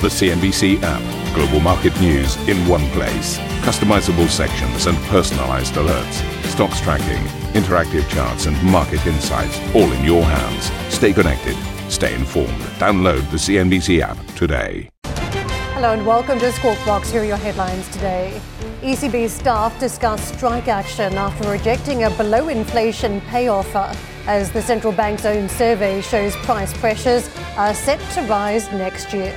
The CNBC app. Global market news in one place. Customizable sections and personalized alerts. Stocks tracking, interactive charts and market insights all in your hands. Stay connected. Stay informed. Download the CNBC app today. Hello and welcome to Squawk Box. Here are your headlines today. ECB staff discuss strike action after rejecting a below-inflation pay offer, as the central bank's own survey shows price pressures are set to rise next year.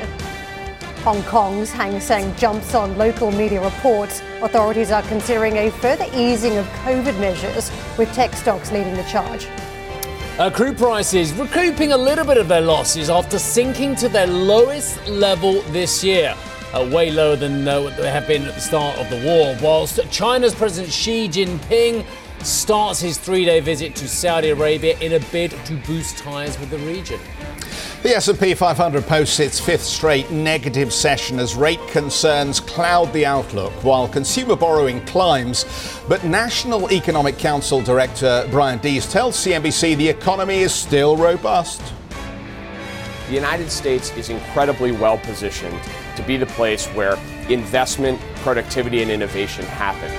Hong Kong's Hang Seng jumps on local media reports. Authorities are considering a further easing of COVID measures, with tech stocks leading the charge. Crude prices recouping a little bit of their losses after sinking to their lowest level this year, way lower than they have been at the start of the war, whilst China's President Xi Jinping starts his three-day visit to Saudi Arabia in a bid to boost ties with the region. The S&P 500 posts its fifth straight negative session as rate concerns cloud the outlook while consumer borrowing climbs. But National Economic Council Director Brian Deese tells CNBC the economy is still robust. The United States is incredibly well positioned to be the place where investment, productivity and innovation happen.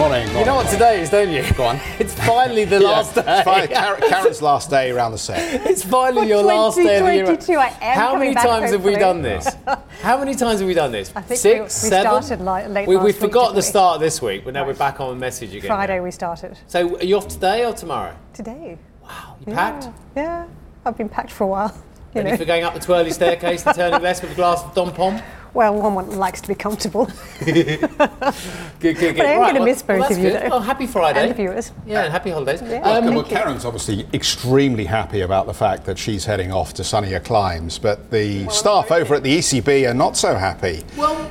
Morning. You know what today is, don't you? Go on. It's finally the last day. It's finally Karen's last day around the set. It's finally your last day of the year. How many times have we done this? I think Six, seven? Started late last week. We forgot the start this week, but now we're back on message again. Friday we started. So are you off today or tomorrow? Today. Wow. You packed? Yeah. I've been packed for a while. And if you're going up the twirly staircase and turning left with a glass of Dom Pom? Well, one likes to be comfortable. Good. But I'm going to miss both of you, though. Oh, happy Friday. And the viewers. Yeah, and happy holidays. Yeah. Well, Karen's obviously extremely happy about the fact that she's heading off to sunnier climes, but the staff over at the ECB are not so happy,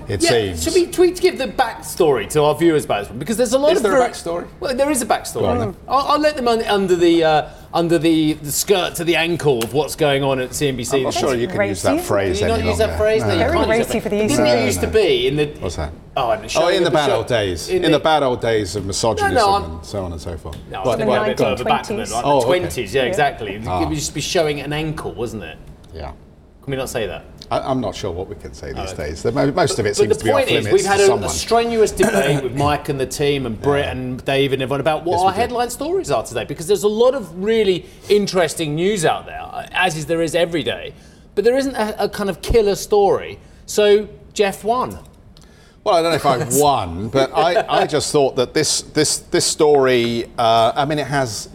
it seems. Should we give the backstory to our viewers about this one? Because there's a lot of... Is there a backstory? Well, there is a backstory. I'll let them under the skirt to the ankle of what's going on at CNBC. I'm not sure you can use that phrase anymore. No, you can't use that phrase. Didn't it used to be in the... What's that? In the bad old days. In the bad old days of misogynism and so on and so forth. No, like, a bit further back than that. The 20s, yeah, exactly. It would just be showing an ankle, wasn't it? Yeah. Can we not say that? I'm not sure what we can say these days. Most of it seems to be off limits. We've had a strenuous debate with Mike and the team and Britt and Dave and everyone about what our headline stories are today, because there's a lot of really interesting news out there, as there is every day, but there isn't a kind of killer story. So Jeff won. Well, I don't know if I won, but I just thought that this story, it has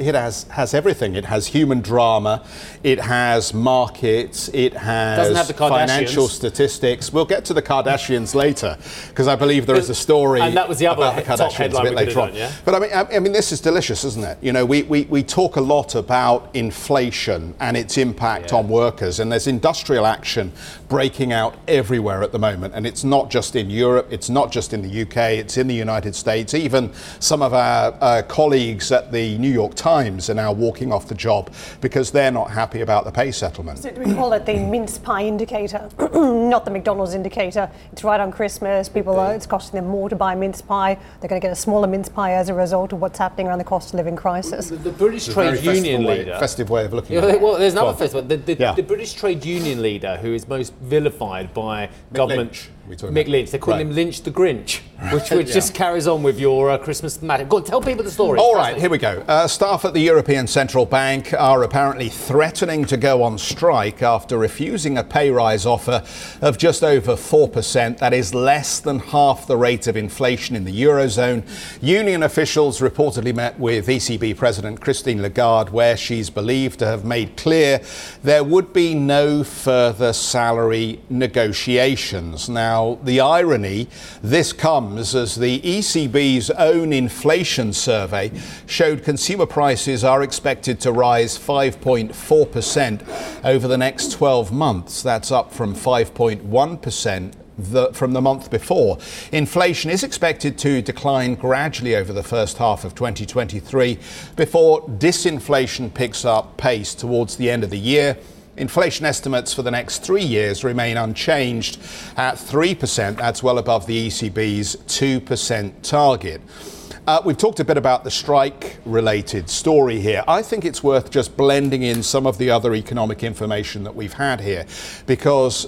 everything. It has human drama, it has markets, it has financial statistics. We'll get to the Kardashians later, because I believe there is a story about the Kardashians a bit later on. But I mean, this is delicious, isn't it? You know, we talk a lot about inflation and its impact on workers, and there's industrial action breaking out everywhere at the moment, and it's not just in Europe. It's not just in the UK, it's in the United States. Even some of our colleagues at the New York Times are now walking off the job because they're not happy about the pay settlement. So do we call it the mince pie indicator, not the McDonald's indicator? It's right on Christmas. It's costing them more to buy mince pie. They're going to get a smaller mince pie as a result of what's happening around the cost of living crisis. The British trade union leader. Festive way of looking at it. Well, there's another festival. The British trade union leader who is most vilified by government... Mick Lynch. They're calling him Lynch the Grinch, which just carries on with your Christmas thematic. Go on, tell people the story. All right, here we go. Staff at the European Central Bank are apparently threatening to go on strike after refusing a pay rise offer of just over 4%. That is less than half the rate of inflation in the Eurozone. Union officials reportedly met with ECB President Christine Lagarde, where she's believed to have made clear there would be no further salary negotiations. Now, the irony, this comes as the ECB's own inflation survey showed consumer prices are expected to rise 5.4% over the next 12 months. That's up from 5.1%. From the month before. Inflation is expected to decline gradually over the first half of 2023 before disinflation picks up pace towards the end of the year. Inflation estimates for the next 3 years remain unchanged at 3%. That's well above the ECB's 2% target. We've talked a bit about the strike-related story here. I think it's worth just blending in some of the other economic information that we've had here, because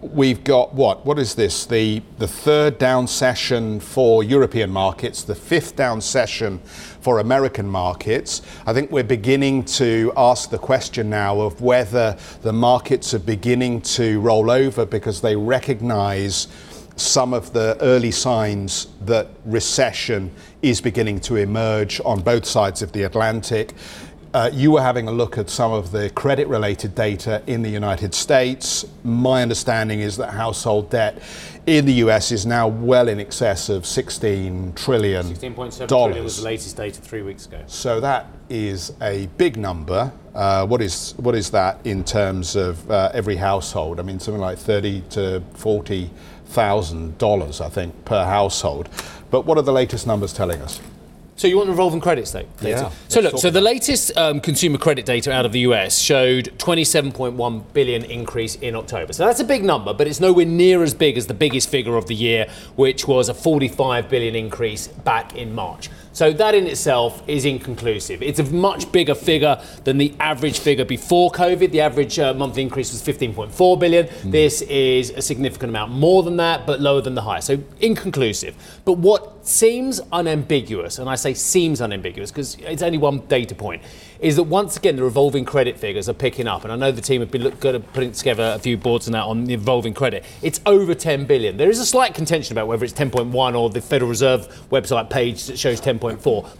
we've got what is this? The third down session for European markets, the fifth down session for American markets. I think we're beginning to ask the question now of whether the markets are beginning to roll over because they recognize some of the early signs that recession is beginning to emerge on both sides of the Atlantic. You were having a look at some of the credit-related data in the United States. My understanding is that household debt in the US is now well in excess of $16 trillion. $16.7 trillion was the latest data 3 weeks ago. So that is a big number. What is that in terms of every household? I mean, something like $30,000 to $40,000, I think, per household. But what are the latest numbers telling us? So you want revolving credits, though? Yeah. So look, so the latest consumer credit data out of the US showed 27.1 billion increase in October. So that's a big number, but it's nowhere near as big as the biggest figure of the year, which was a 45 billion increase back in March. So that in itself is inconclusive. It's a much bigger figure than the average figure before COVID. The average monthly increase was 15.4 billion. This is a significant amount more than that, but lower than the high. So inconclusive. But what seems unambiguous, and I say seems unambiguous because it's only one data point, is that once again the revolving credit figures are picking up. And I know the team have been putting together a few boards on that, on the revolving credit. It's over 10 billion. There is a slight contention about whether it's 10.1 or the Federal Reserve website page that shows 10.4.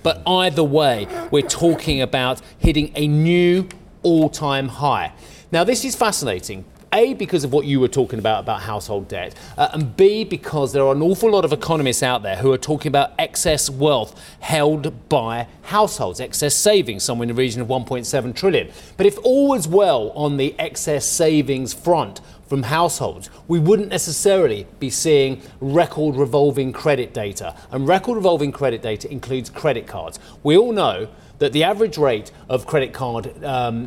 But either way, we're talking about hitting a new all-time high. Now, this is fascinating. A, because of what you were talking about household debt, and B, because there are an awful lot of economists out there who are talking about excess wealth held by households, excess savings, somewhere in the region of 1.7 trillion. But if all was well on the excess savings front from households, we wouldn't necessarily be seeing record revolving credit data. And record revolving credit data includes credit cards. We all know that the average rate of credit card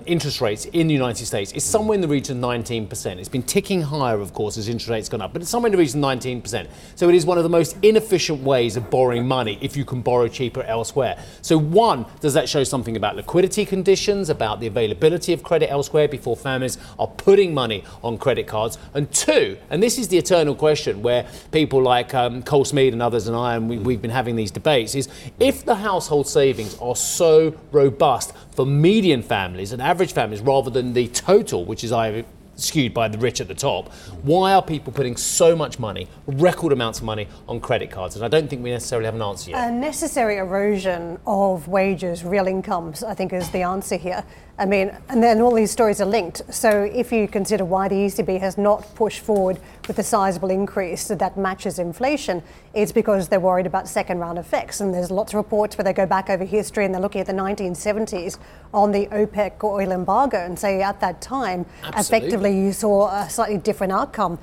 interest rates in the United States is somewhere in the region of 19%. It's been ticking higher, of course, as interest rates gone up, but it's somewhere in the region of 19%. So it is one of the most inefficient ways of borrowing money if you can borrow cheaper elsewhere. So one, does that show something about liquidity conditions, about the availability of credit elsewhere before families are putting money on credit cards? And two, and this is the eternal question where people like Cole Smead and others and I, and we've been having these debates, is if the household savings are so robust for median families and average families rather than the total, which is skewed by the rich at the top, why are people putting so much money, record amounts of money, on credit cards? And I don't think we necessarily have an answer yet. A necessary erosion of wages, real incomes, I think is the answer here. I mean, and then all these stories are linked. So if you consider why the ECB has not pushed forward with a sizable increase that matches inflation, it's because they're worried about second round effects. And there's lots of reports where they go back over history and they're looking at the 1970s on the OPEC oil embargo and say at that time, effectively you saw a slightly different outcome.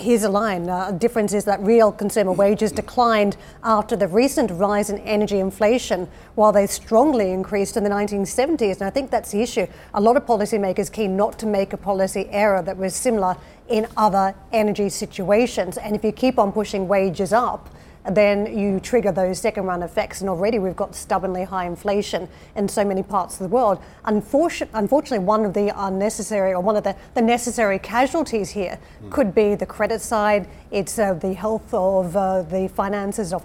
Here's a line. The difference is that real consumer wages declined after the recent rise in energy inflation, while they strongly increased in the 1970s. And I think that's issue. A lot of policymakers keen not to make a policy error that was similar in other energy situations. And if you keep on pushing wages up, then you trigger those second round effects. And already we've got stubbornly high inflation in so many parts of the world. Unfortunately, one of the unnecessary or one of the necessary casualties here could be the credit side. It's the health of the finances of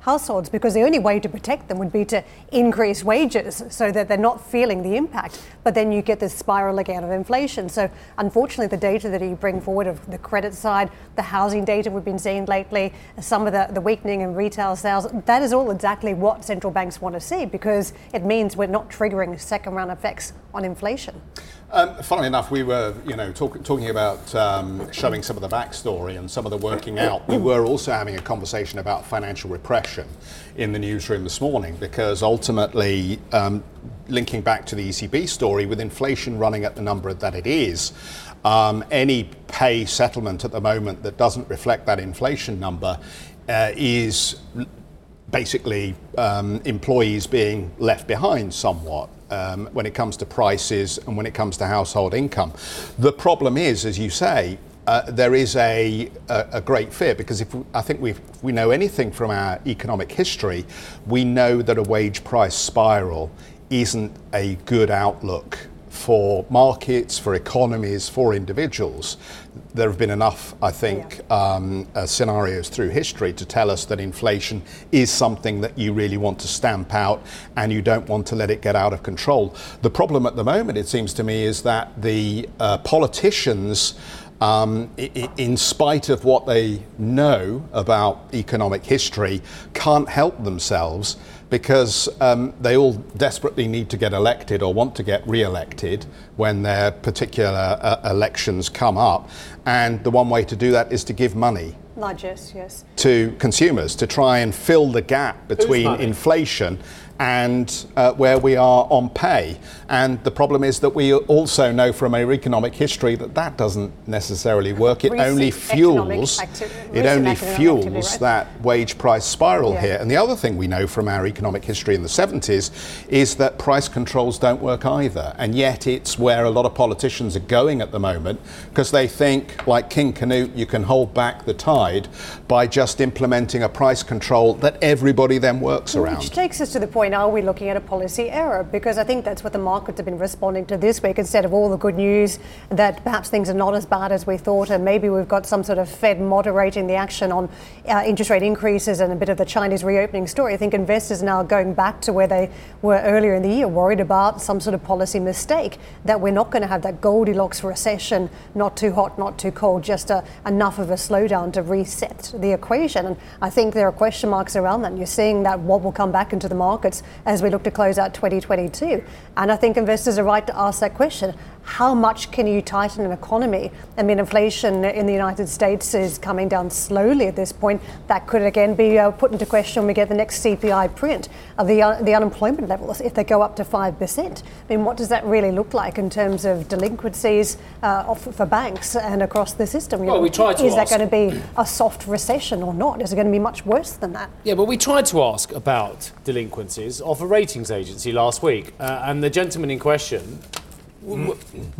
households, because the only way to protect them would be to increase wages so that they're not feeling the impact. But then you get this spiral again of inflation. So unfortunately, the data that you bring forward of the credit side, the housing data we've been seeing lately, some of the weakening in retail sales, that is all exactly what central banks want to see, because it means we're not triggering second round effects on inflation. Funnily enough, we were talking about showing some of the backstory and some of the working out. We were also having a conversation about financial repression in the newsroom this morning, because ultimately linking back to the ECB story, with inflation running at the number that it is, any pay settlement at the moment that doesn't reflect that inflation number is basically employees being left behind somewhat when it comes to prices and when it comes to household income. The problem is, as you say, there is a great fear, because if I think we know anything from our economic history, we know that a wage price spiral isn't a good outlook for markets, for economies, for individuals. There have been enough, I think, scenarios through history to tell us that inflation is something that you really want to stamp out and you don't want to let it get out of control. The problem at the moment, it seems to me, is that the politicians, in spite of what they know about economic history, can't help themselves, because they all desperately need to get elected or want to get re-elected when their particular elections come up. And the one way to do that is to give money. Largest, yes. To consumers, to try and fill the gap between inflation and where we are on pay. And the problem is that we also know from our economic history that that doesn't necessarily work. It only fuels that wage price spiral here. And the other thing we know from our economic history in the 70s is that price controls don't work either. And yet it's where a lot of politicians are going at the moment, because they think, like King Canute, you can hold back the tide by just implementing a price control that everybody then works around. Which takes us to the point, are we looking at a policy error? Because I think that's what the markets have been responding to this week, instead of all the good news that perhaps things are not as bad as we thought, and maybe we've got some sort of Fed moderating the action on interest rate increases and a bit of the Chinese reopening story. I think investors now are going back to where they were earlier in the year, worried about some sort of policy mistake, that we're not going to have that Goldilocks recession, not too hot, not too cold, just enough of a slowdown to reset the equation. And I think there are question marks around that. You're seeing that what will come back into the markets as we look to close out 2022. And I think investors are right to ask that question. How much can you tighten an economy? I mean, inflation in the United States is coming down slowly at this point. That could again be put into question when we get the next CPI print of the unemployment levels, if they go up to 5%. I mean, what does that really look like in terms of delinquencies for banks and across the system? Is that going to be a soft recession or not? Is it going to be much worse than that? Yeah, but we tried to ask about delinquencies of a ratings agency last week, and the gentleman in question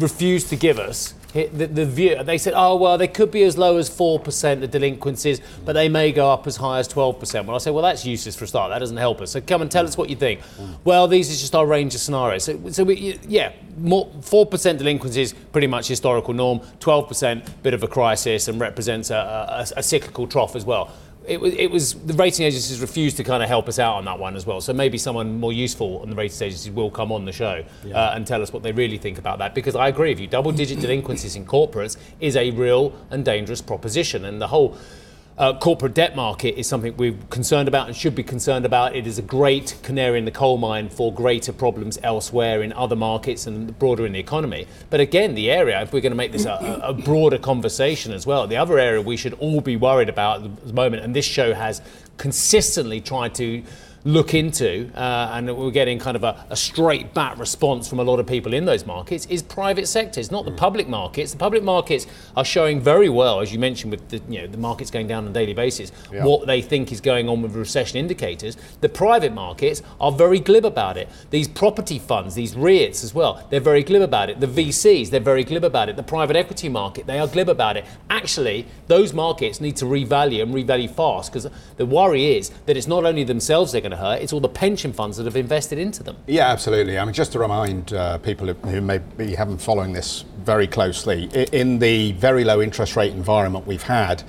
refused to give us the view. They said, oh, well, they could be as low as 4%, the delinquencies, but they may go up as high as 12%. Well, I said, well, that's useless for a start. That doesn't help us. So come and tell us what you think. Well, these are just our range of scenarios. So 4% delinquencies, pretty much historical norm, 12%, bit of a crisis, and represents a cyclical trough as well. It was the rating agencies refused to kind of help us out on that one as well. So maybe someone more useful on the ratings agencies will come on the show and tell us what they really think about that. Because I agree with you, double-digit delinquencies in corporates is a real and dangerous proposition. And the whole corporate debt market is something we're concerned about and should be concerned about. It is a great canary in the coal mine for greater problems elsewhere in other markets and broader in the economy. But again, the area, if we're going to make this a broader conversation as well, the other area we should all be worried about at the moment, and this show has consistently tried to look into, and we're getting kind of a straight bat response from a lot of people in those markets, is private sectors, not the public markets. The public markets are showing very well, as you mentioned, with the markets going down on a daily basis, what they think is going on with recession indicators. The private markets are very glib about it. These property funds, these REITs as well, they're very glib about it. The VCs, they're very glib about it. The private equity market, they are glib about it. Actually, those markets need to revalue, and revalue fast, because the worry is that it's not only themselves they're going to hurt, it's all the pension funds that have invested into them. Yeah, absolutely. I mean, just to remind people who maybe haven't following this very closely, in the very low interest rate environment we've had,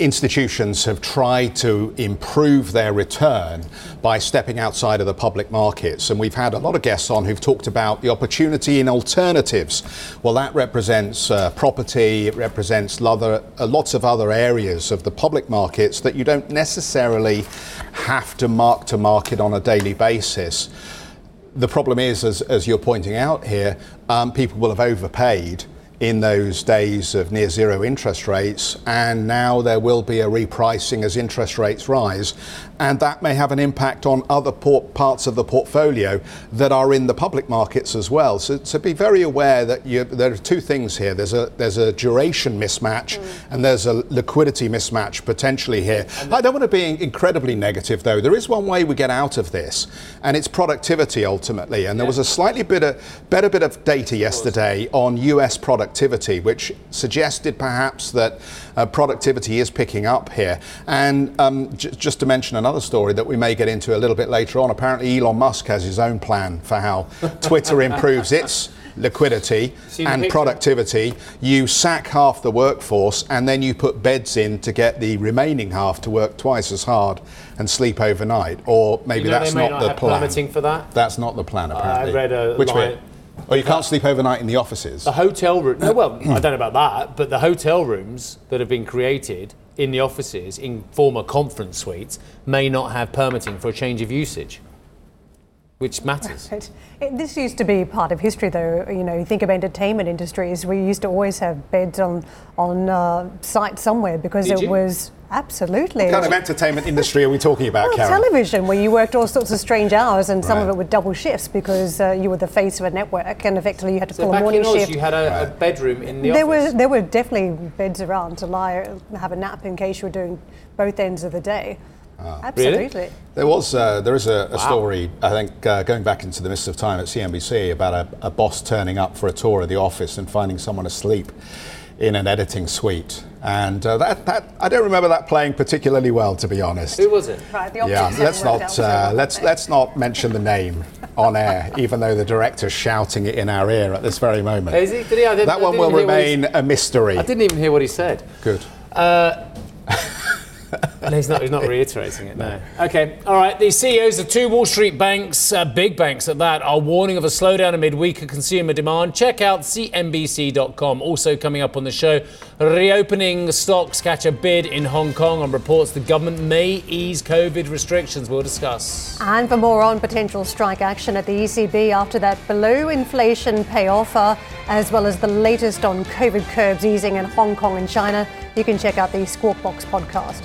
institutions have tried to improve their return by stepping outside of the public markets. And we've had a lot of guests on who've talked about the opportunity in alternatives. Well, that represents property, it represents lots of other areas of the public markets that you don't necessarily have to market on a daily basis. The problem is, as you're pointing out here, people will have overpaid in those days of near zero interest rates, and now there will be a repricing as interest rates rise, and that may have an impact on other parts of the portfolio that are in the public markets as well. So be very aware that there are two things here. There's a duration mismatch and there's a liquidity mismatch potentially here. I don't want to be incredibly negative, though. There is one way we get out of this, and it's productivity ultimately. And there was a slightly better bit of data yesterday on US productivity, which suggested perhaps that productivity is picking up here. And just to mention another story that we may get into a little bit later on, apparently Elon Musk has his own plan for how Twitter improves its liquidity and productivity. You sack half the workforce and then you put beds in to get the remaining half to work twice as hard and sleep overnight. Or maybe that's not the plan. Plummeting for that? That's not the plan, apparently. I read a line. Oh, you can't sleep overnight in the offices? The hotel room. No, well, I don't know about that, but the hotel rooms that have been created in the offices in former conference suites may not have permitting for a change of usage, which matters. Right. This used to be part of history, though. You know, you think of entertainment industries, we used to always have beds on site somewhere because it was... Absolutely. What kind of entertainment industry are we talking about, Karen? Television, where you worked all sorts of strange hours, and some of it were double shifts because you were the face of a network, and effectively you had to pull a morning shift. You had a bedroom in the office. There were definitely beds around to lie, have a nap in case you were doing both ends of the day. Absolutely. Really? There is a story, I think, going back into the mists of time at CNBC about a boss turning up for a tour of the office and finding someone asleep in an editing suite, and that I don't remember that playing particularly well, to be honest. Who was it? Right, let's not mention the name on air, even though the director's shouting it in our ear at this very moment. Is he? That one will remain a mystery. I didn't even hear what he said. Good. No, he's not reiterating it, no. Okay, all right. The CEOs of two Wall Street banks, big banks at that, are warning of a slowdown amid weaker consumer demand. Check out CNBC.com. Also coming up on the show, reopening stocks catch a bid in Hong Kong on reports the government may ease COVID restrictions. We'll discuss. And for more on potential strike action at the ECB after that below inflation pay offer, as well as the latest on COVID curbs easing in Hong Kong and China, you can check out the Squawk Box podcast.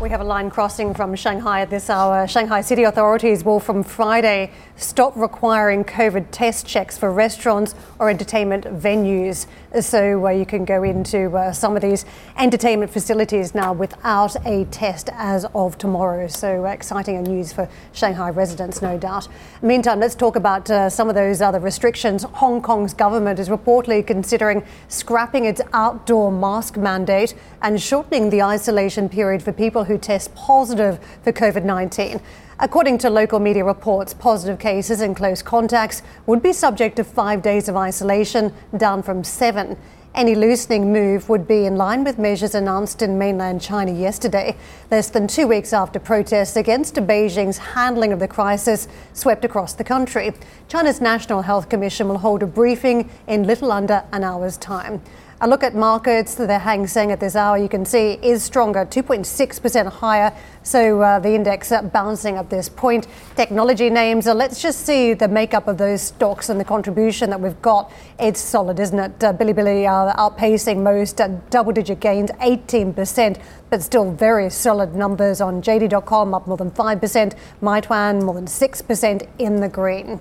We have a line crossing from Shanghai at this hour. Shanghai city authorities will from Friday stop requiring COVID test checks for restaurants or entertainment venues. So you can go into some of these entertainment facilities now without a test as of tomorrow. So exciting news for Shanghai residents, no doubt. Meantime, let's talk about some of those other restrictions. Hong Kong's government is reportedly considering scrapping its outdoor mask mandate and shortening the isolation period for people who test positive for COVID-19. According to local media reports, positive cases and close contacts would be subject to 5 days of isolation, down from 7. Any loosening move would be in line with measures announced in mainland China yesterday, less than 2 weeks after protests against Beijing's handling of the crisis swept across the country. China's National Health Commission will hold a briefing in little under an hour's time. A look at markets. The Hang Seng at this hour, you can see, is stronger, 2.6% higher. So the index bouncing at this point. Technology names. Let's just see the makeup of those stocks and the contribution that we've got. It's solid, isn't it? Bilibili outpacing most, double-digit gains, 18%, but still very solid numbers on JD.com, up more than 5%, Meituan more than 6% in the green.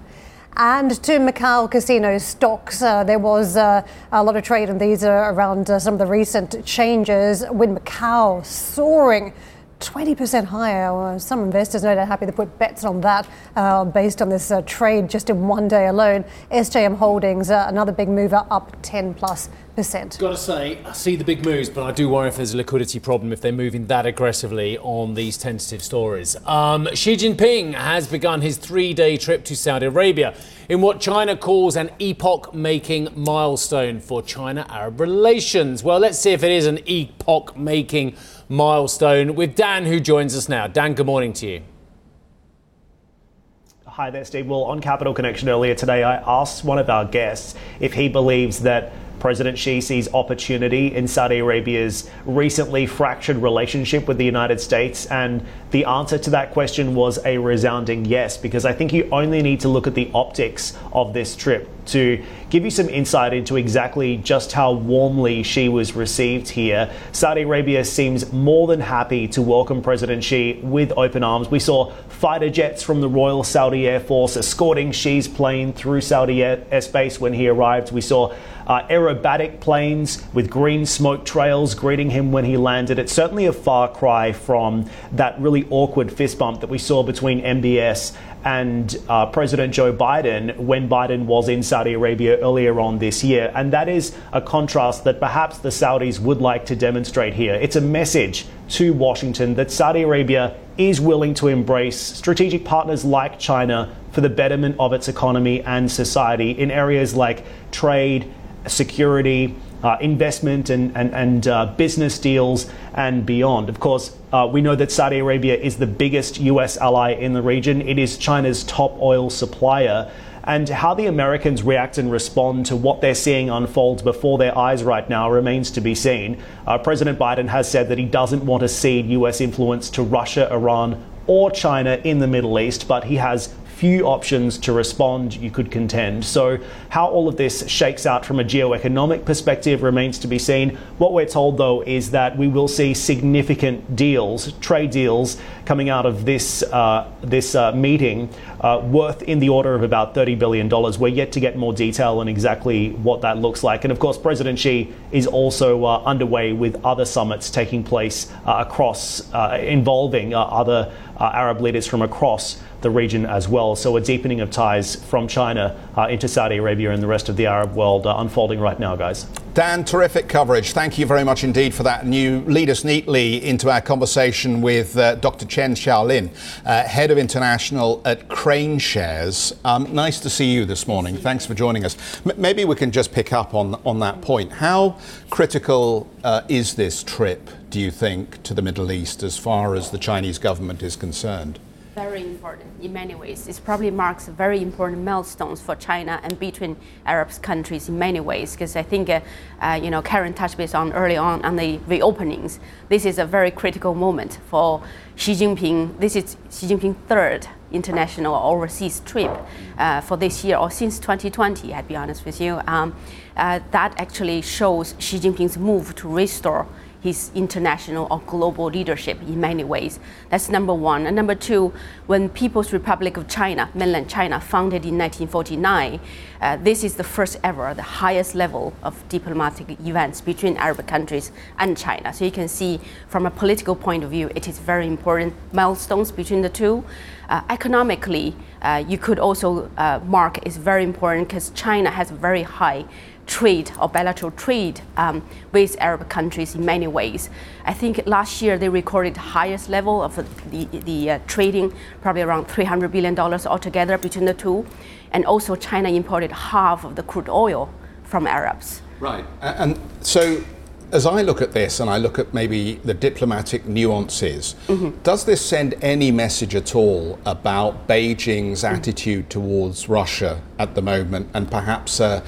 And to Macau casino stocks, there was a lot of trade in these around some of the recent changes. Wynn Macau soaring 20% higher. Some investors no doubt happy to put bets on that based on this trade just in one day alone. SJM Holdings, another big mover, up 10+. 5%. Got to say, I see the big moves, but I do worry if there's a liquidity problem if they're moving that aggressively on these tentative stories. Xi Jinping has begun his three-day trip to Saudi Arabia in what China calls an epoch-making milestone for China-Arab relations. Well, let's see if it is an epoch-making milestone with Dan, who joins us now. Dan, good morning to you. Hi there, Steve. Well, on Capital Connection earlier today, I asked one of our guests if he believes that President Xi sees opportunity in Saudi Arabia's recently fractured relationship with the United States, and the answer to that question was a resounding yes, because I think you only need to look at the optics of this trip to give you some insight into exactly just how warmly Xi was received here. Saudi Arabia seems more than happy to welcome President Xi with open arms. We saw fighter jets from the Royal Saudi Air Force escorting Xi's plane through Saudi airspace when he arrived. We saw aerobatic planes with green smoke trails greeting him when he landed. It's certainly a far cry from that really awkward fist bump that we saw between MBS and President Joe Biden when Biden was in Saudi Arabia earlier on this year. And that is a contrast that perhaps the Saudis would like to demonstrate here. It's a message to Washington that Saudi Arabia is willing to embrace strategic partners like China for the betterment of its economy and society in areas like trade, security, investment and business deals and beyond. Of course, we know that Saudi Arabia is the biggest US ally in the region. It is China's top oil supplier. And how the Americans react and respond to what they're seeing unfold before their eyes right now remains to be seen. President Biden has said that he doesn't want to cede US influence to Russia, Iran, or China in the Middle East, but he has few options to respond, you could contend. So how all of this shakes out from a geoeconomic perspective remains to be seen. What we're told, though, is that we will see significant deals, trade deals, coming out of this meeting worth in the order of about $30 billion. We're yet to get more detail on exactly what that looks like. And of course, President Xi is also underway with other summits taking place across, involving other Arab leaders from across the region as well. So a deepening of ties from China into Saudi Arabia and the rest of the Arab world unfolding right now, guys. Dan, terrific coverage. Thank you very much indeed for that. And you lead us neatly into our conversation with Dr. Chen Shaolin, Head of International at Crane Shares. Nice to see you this morning. Thanks for joining us. Maybe we can just pick up on that point. How critical is this trip, do you think, to the Middle East as far as the Chinese government is concerned? Very important in many ways. It probably marks very important milestones for China and between Arab countries in many ways, because I think, Karen touched base on early on the reopenings. This is a very critical moment for Xi Jinping. This is Xi Jinping's third international overseas trip for this year, or since 2020, I'd be honest with you. That actually shows Xi Jinping's move to restore his international or global leadership in many ways. That's number one. And number two, when People's Republic of China, mainland China, founded in 1949, this is the first ever, the highest level of diplomatic events between Arab countries and China. So you can see from a political point of view, it is very important milestones between the two. Economically, you could also mark is very important because China has very high trade or bilateral trade with Arab countries in many ways. I think last year they recorded highest level of the trading, probably around $300 billion altogether between the two. And also China imported half of the crude oil from Arabs. Right. And so as I look at this and I look at maybe the diplomatic nuances, does this send any message at all about Beijing's attitude towards Russia at the moment, and perhaps a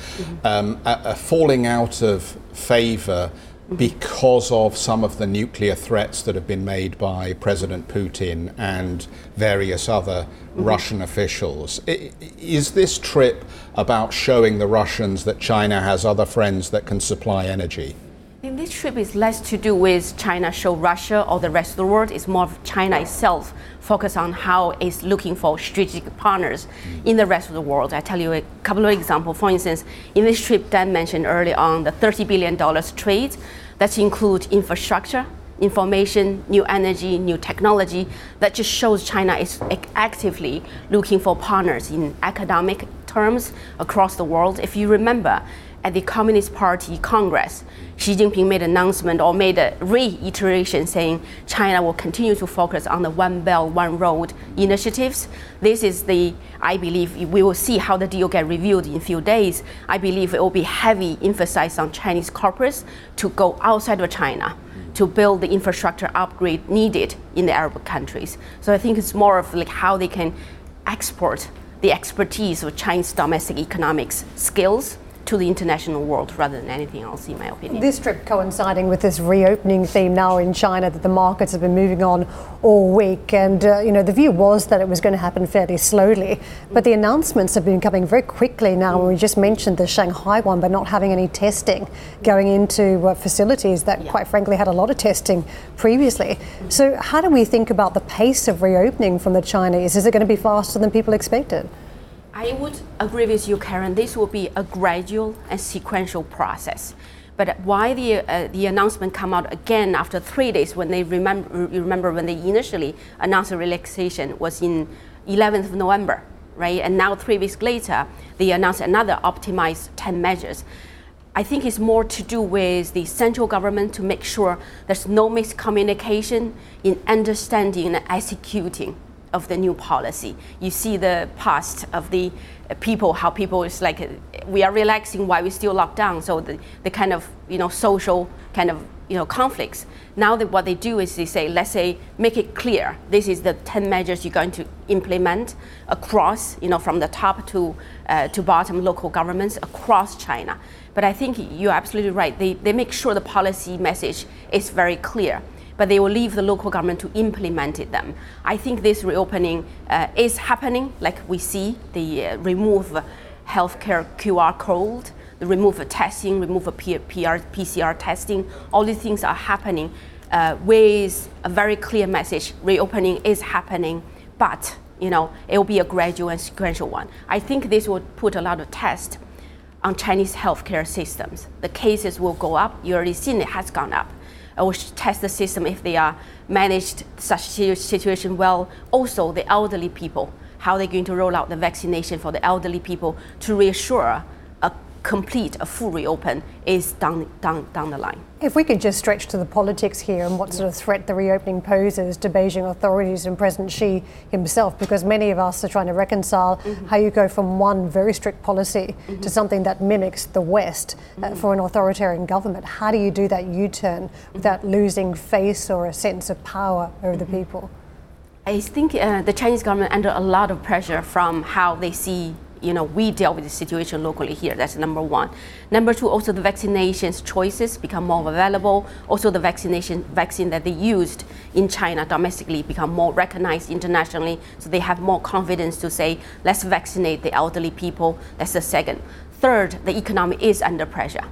falling out of favor because of some of the nuclear threats that have been made by President Putin and various other Russian officials? Is this trip about showing the Russians that China has other friends that can supply energy? I think this trip is less to do with China show Russia or the rest of the world. It's more of China itself focus on how it's looking for strategic partners in the rest of the world. I tell you a couple of examples. For instance, in this trip Dan mentioned early on, the $30 billion trade, that includes infrastructure, information, new energy, new technology. That just shows China is actively looking for partners in economic, terms across the world. If you remember, at the Communist Party Congress, Xi Jinping made an announcement or made a reiteration saying China will continue to focus on the One Belt, One Road initiatives. This is the, I believe, we will see how the deal get reviewed in a few days. I believe it will be heavy emphasis on Chinese corporates to go outside of China to build the infrastructure upgrade needed in the Arab countries. So I think it's more of like how they can export the expertise of Chinese domestic economics skills to the international world rather than anything else, in my opinion. This trip coinciding with this reopening theme now in China that the markets have been moving on all week, and the view was that it was going to happen fairly slowly, but the announcements have been coming very quickly now. We just mentioned the Shanghai one, but not having any testing going into facilities that quite frankly had a lot of testing previously. So how do we think about the pace of reopening from the Chinese? Is it going to be faster than people expected? I would agree with you, Karen. This will be a gradual and sequential process. But why the announcement come out again after 3 days when they remember when they initially announced the relaxation was in 11th of November, right? And now 3 weeks later, they announced another optimized 10 measures. I think it's more to do with the central government to make sure there's no miscommunication in understanding and executing of the new policy. You see the past of the people, how people is like, we are relaxing while we still locked down. So the kind of, social kind of, conflicts. Now that what they do is they say, let's say, make it clear. This is the 10 measures you're going to implement across, from the top to bottom local governments across China. But I think you're absolutely right. They make sure the policy message is very clear, but they will leave the local government to implement them. I think this reopening is happening, like we see, the remove healthcare QR code, the remove of testing, remove of PCR testing, all these things are happening with a very clear message, reopening is happening, but it will be a gradual and sequential one. I think this will put a lot of test on Chinese healthcare systems. The cases will go up, you already seen it has gone up. I will test the system if they are managed such situation well. Also, the elderly people, how they're going to roll out the vaccination for the elderly people to reassure a full reopen is down the line. If we could just stretch to the politics here and what sort of threat the reopening poses to Beijing authorities and President Xi himself, because many of us are trying to reconcile how you go from one very strict policy to something that mimics the West for an authoritarian government. How do you do that U-turn without losing face or a sense of power over the people? I think the Chinese government under a lot of pressure from how they see we deal with the situation locally here. That's number one. Number two, also the vaccinations choices become more available. Also the vaccine that they used in China domestically become more recognized internationally. So they have more confidence to say, let's vaccinate the elderly people. That's the second. Third, the economy is under pressure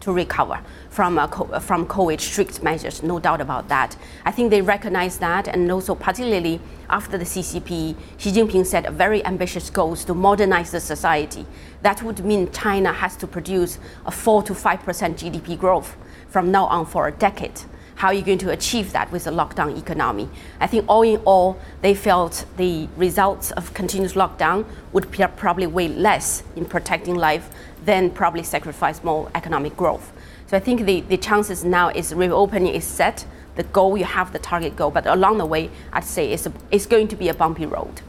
to recover from COVID strict measures, no doubt about that. I think they recognize that, and also particularly after the CCP, Xi Jinping set a very ambitious goals to modernize the society. That would mean China has to produce a 4 to 5% GDP growth from now on for a decade. How are you going to achieve that with a lockdown economy? I think all in all, they felt the results of continuous lockdown would probably weigh less in protecting life than probably sacrifice more economic growth. So I think the chances now is reopening is set, the goal, you have the target goal, but along the way, I'd say it's going to be a bumpy road.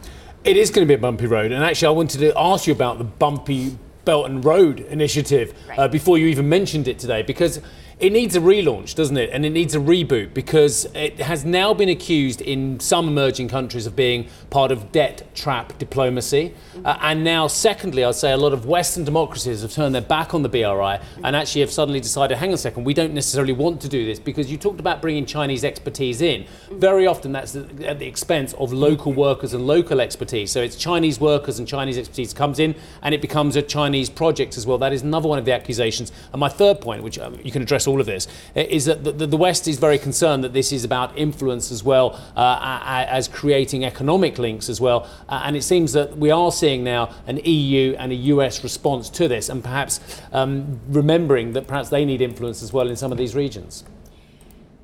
It is going to be a bumpy road, and actually I wanted to ask you about the bumpy Belt and Road initiative before you even mentioned it today, because it needs a relaunch, doesn't it? And it needs a reboot because it has now been accused in some emerging countries of being part of debt trap diplomacy. And now, secondly, I'd say a lot of Western democracies have turned their back on the BRI and actually have suddenly decided, hang on a second, we don't necessarily want to do this, because you talked about bringing Chinese expertise in. Very often that's at the expense of local workers and local expertise. So it's Chinese workers and Chinese expertise comes in and it becomes a Chinese project as well. That is another one of the accusations. And my third point, which you can address all of this, is that the West is very concerned that this is about influence as well as creating economic links as well, and it seems that we are seeing now an EU and a US response to this, and perhaps remembering that perhaps they need influence as well in some of these regions.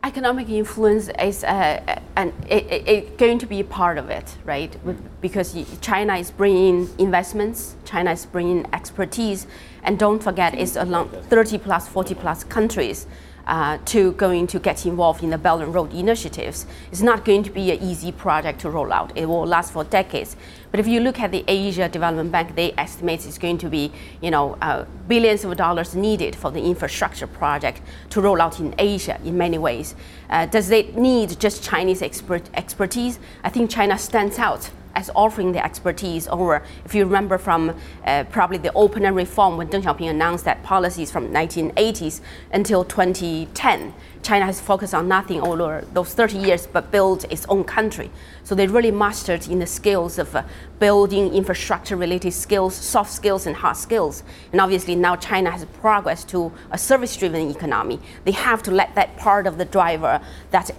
Economic influence is going to be part of it, right? Because China is bringing investments, China is bringing expertise, and don't forget it's along 30 plus, 40 plus countries to going to get involved in the Belt and Road initiatives. It's not going to be an easy project to roll out. It will last for decades. But if you look at the Asia Development Bank, they estimate it's going to be, billions of dollars needed for the infrastructure project to roll out in Asia in many ways. Does it need just Chinese expertise? I think China stands out as offering the expertise over, if you remember from probably the open and reform when Deng Xiaoping announced that policies from 1980s until 2010, China has focused on nothing over those 30 years but built its own country. So they really mastered in the skills of building infrastructure related skills, soft skills and hard skills. And obviously now China has progressed to a service driven economy. They have to let that part of the driver that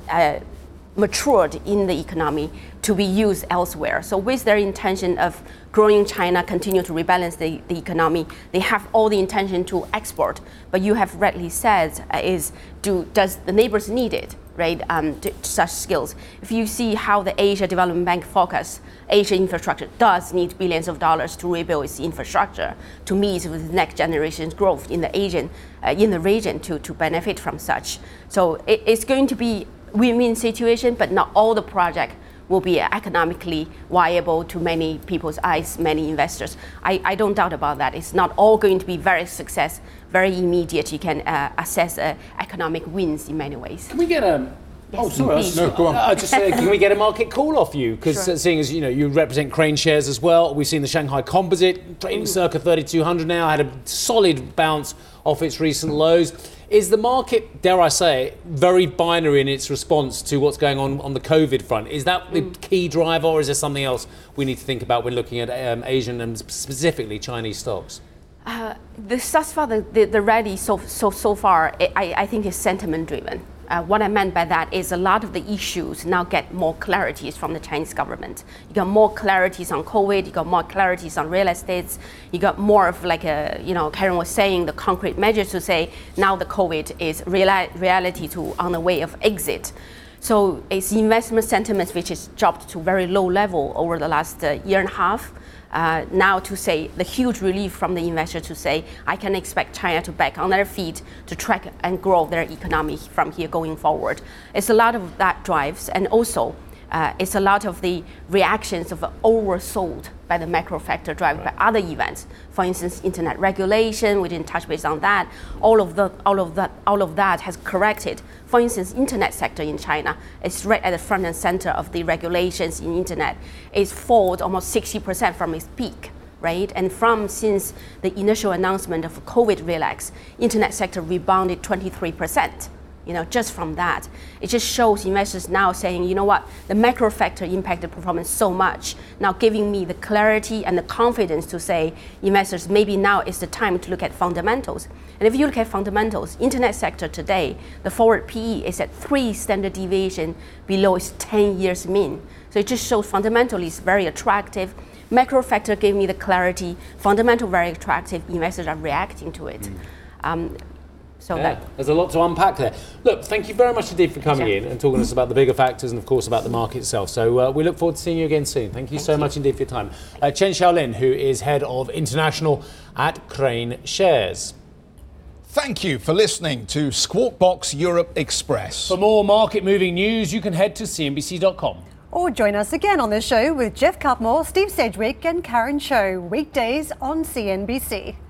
matured in the economy to be used elsewhere. So with their intention of growing China, continue to rebalance the economy, they have all the intention to export. But you have rightly said, does the neighbors need it, right? Such skills. If you see how the Asia Development Bank focus, Asia infrastructure does need billions of dollars to rebuild its infrastructure to meet with the next generation's growth in the Asian, in the region to benefit from such. So it's going to be win-win situation, but not all the project will be economically viable to many people's eyes, many investors. I don't doubt about that. It's not all going to be very success, very immediate. You can assess economic wins in many ways. Can we get can we get a market call off you? Because seeing as you represent Crane Shares as well, we've seen the Shanghai Composite trading circa 3,200 now, had a solid bounce off its recent lows. Is the market, dare I say, very binary in its response to what's going on the COVID front? Is that the key driver, or is there something else we need to think about when looking at Asian and specifically Chinese stocks? The rally so far, I think is sentiment driven. What I meant by that is a lot of the issues now get more clarities from the Chinese government. You got more clarities on COVID, you got more clarities on real estate, you got more of Karen was saying, the concrete measures to say now the COVID is reality to on the way of exit. So it's investment sentiments which has dropped to very low level over the last year and a half. Now to say the huge relief from the investor to say I can expect China to back on their feet to track and grow their economy from here going forward. It's a lot of that drives, and also it's a lot of the reactions of oversold by the macro factor driven by other events. For instance, internet regulation, we didn't touch base on that. All of that has corrected. For instance, internet sector in China is right at the front and center of the regulations in internet. It's fallen almost 60% from its peak, right? And since the initial announcement of COVID relax, internet sector rebounded 23%. Just from that. It just shows investors now saying, you know what, the macro factor impacted performance so much, now giving me the clarity and the confidence to say, investors, maybe now is the time to look at fundamentals. And if you look at fundamentals, internet sector today, the forward PE is at 3 standard deviation below its 10 years mean. So it just shows fundamentally it's very attractive. Macro factor gave me the clarity, fundamental very attractive, investors are reacting to it. There's a lot to unpack there. Look, thank you very much indeed for coming in and talking to us about the bigger factors and, of course, about the market itself. So we look forward to seeing you again soon. Thank you so much indeed for your time. Chen Shaolin, who is Head of International at Crane Shares. Thank you for listening to Squawk Box Europe Express. For more market-moving news, you can head to CNBC.com. Or join us again on the show with Jeff Cutmore, Steve Sedgwick and Karen Cho, weekdays on CNBC.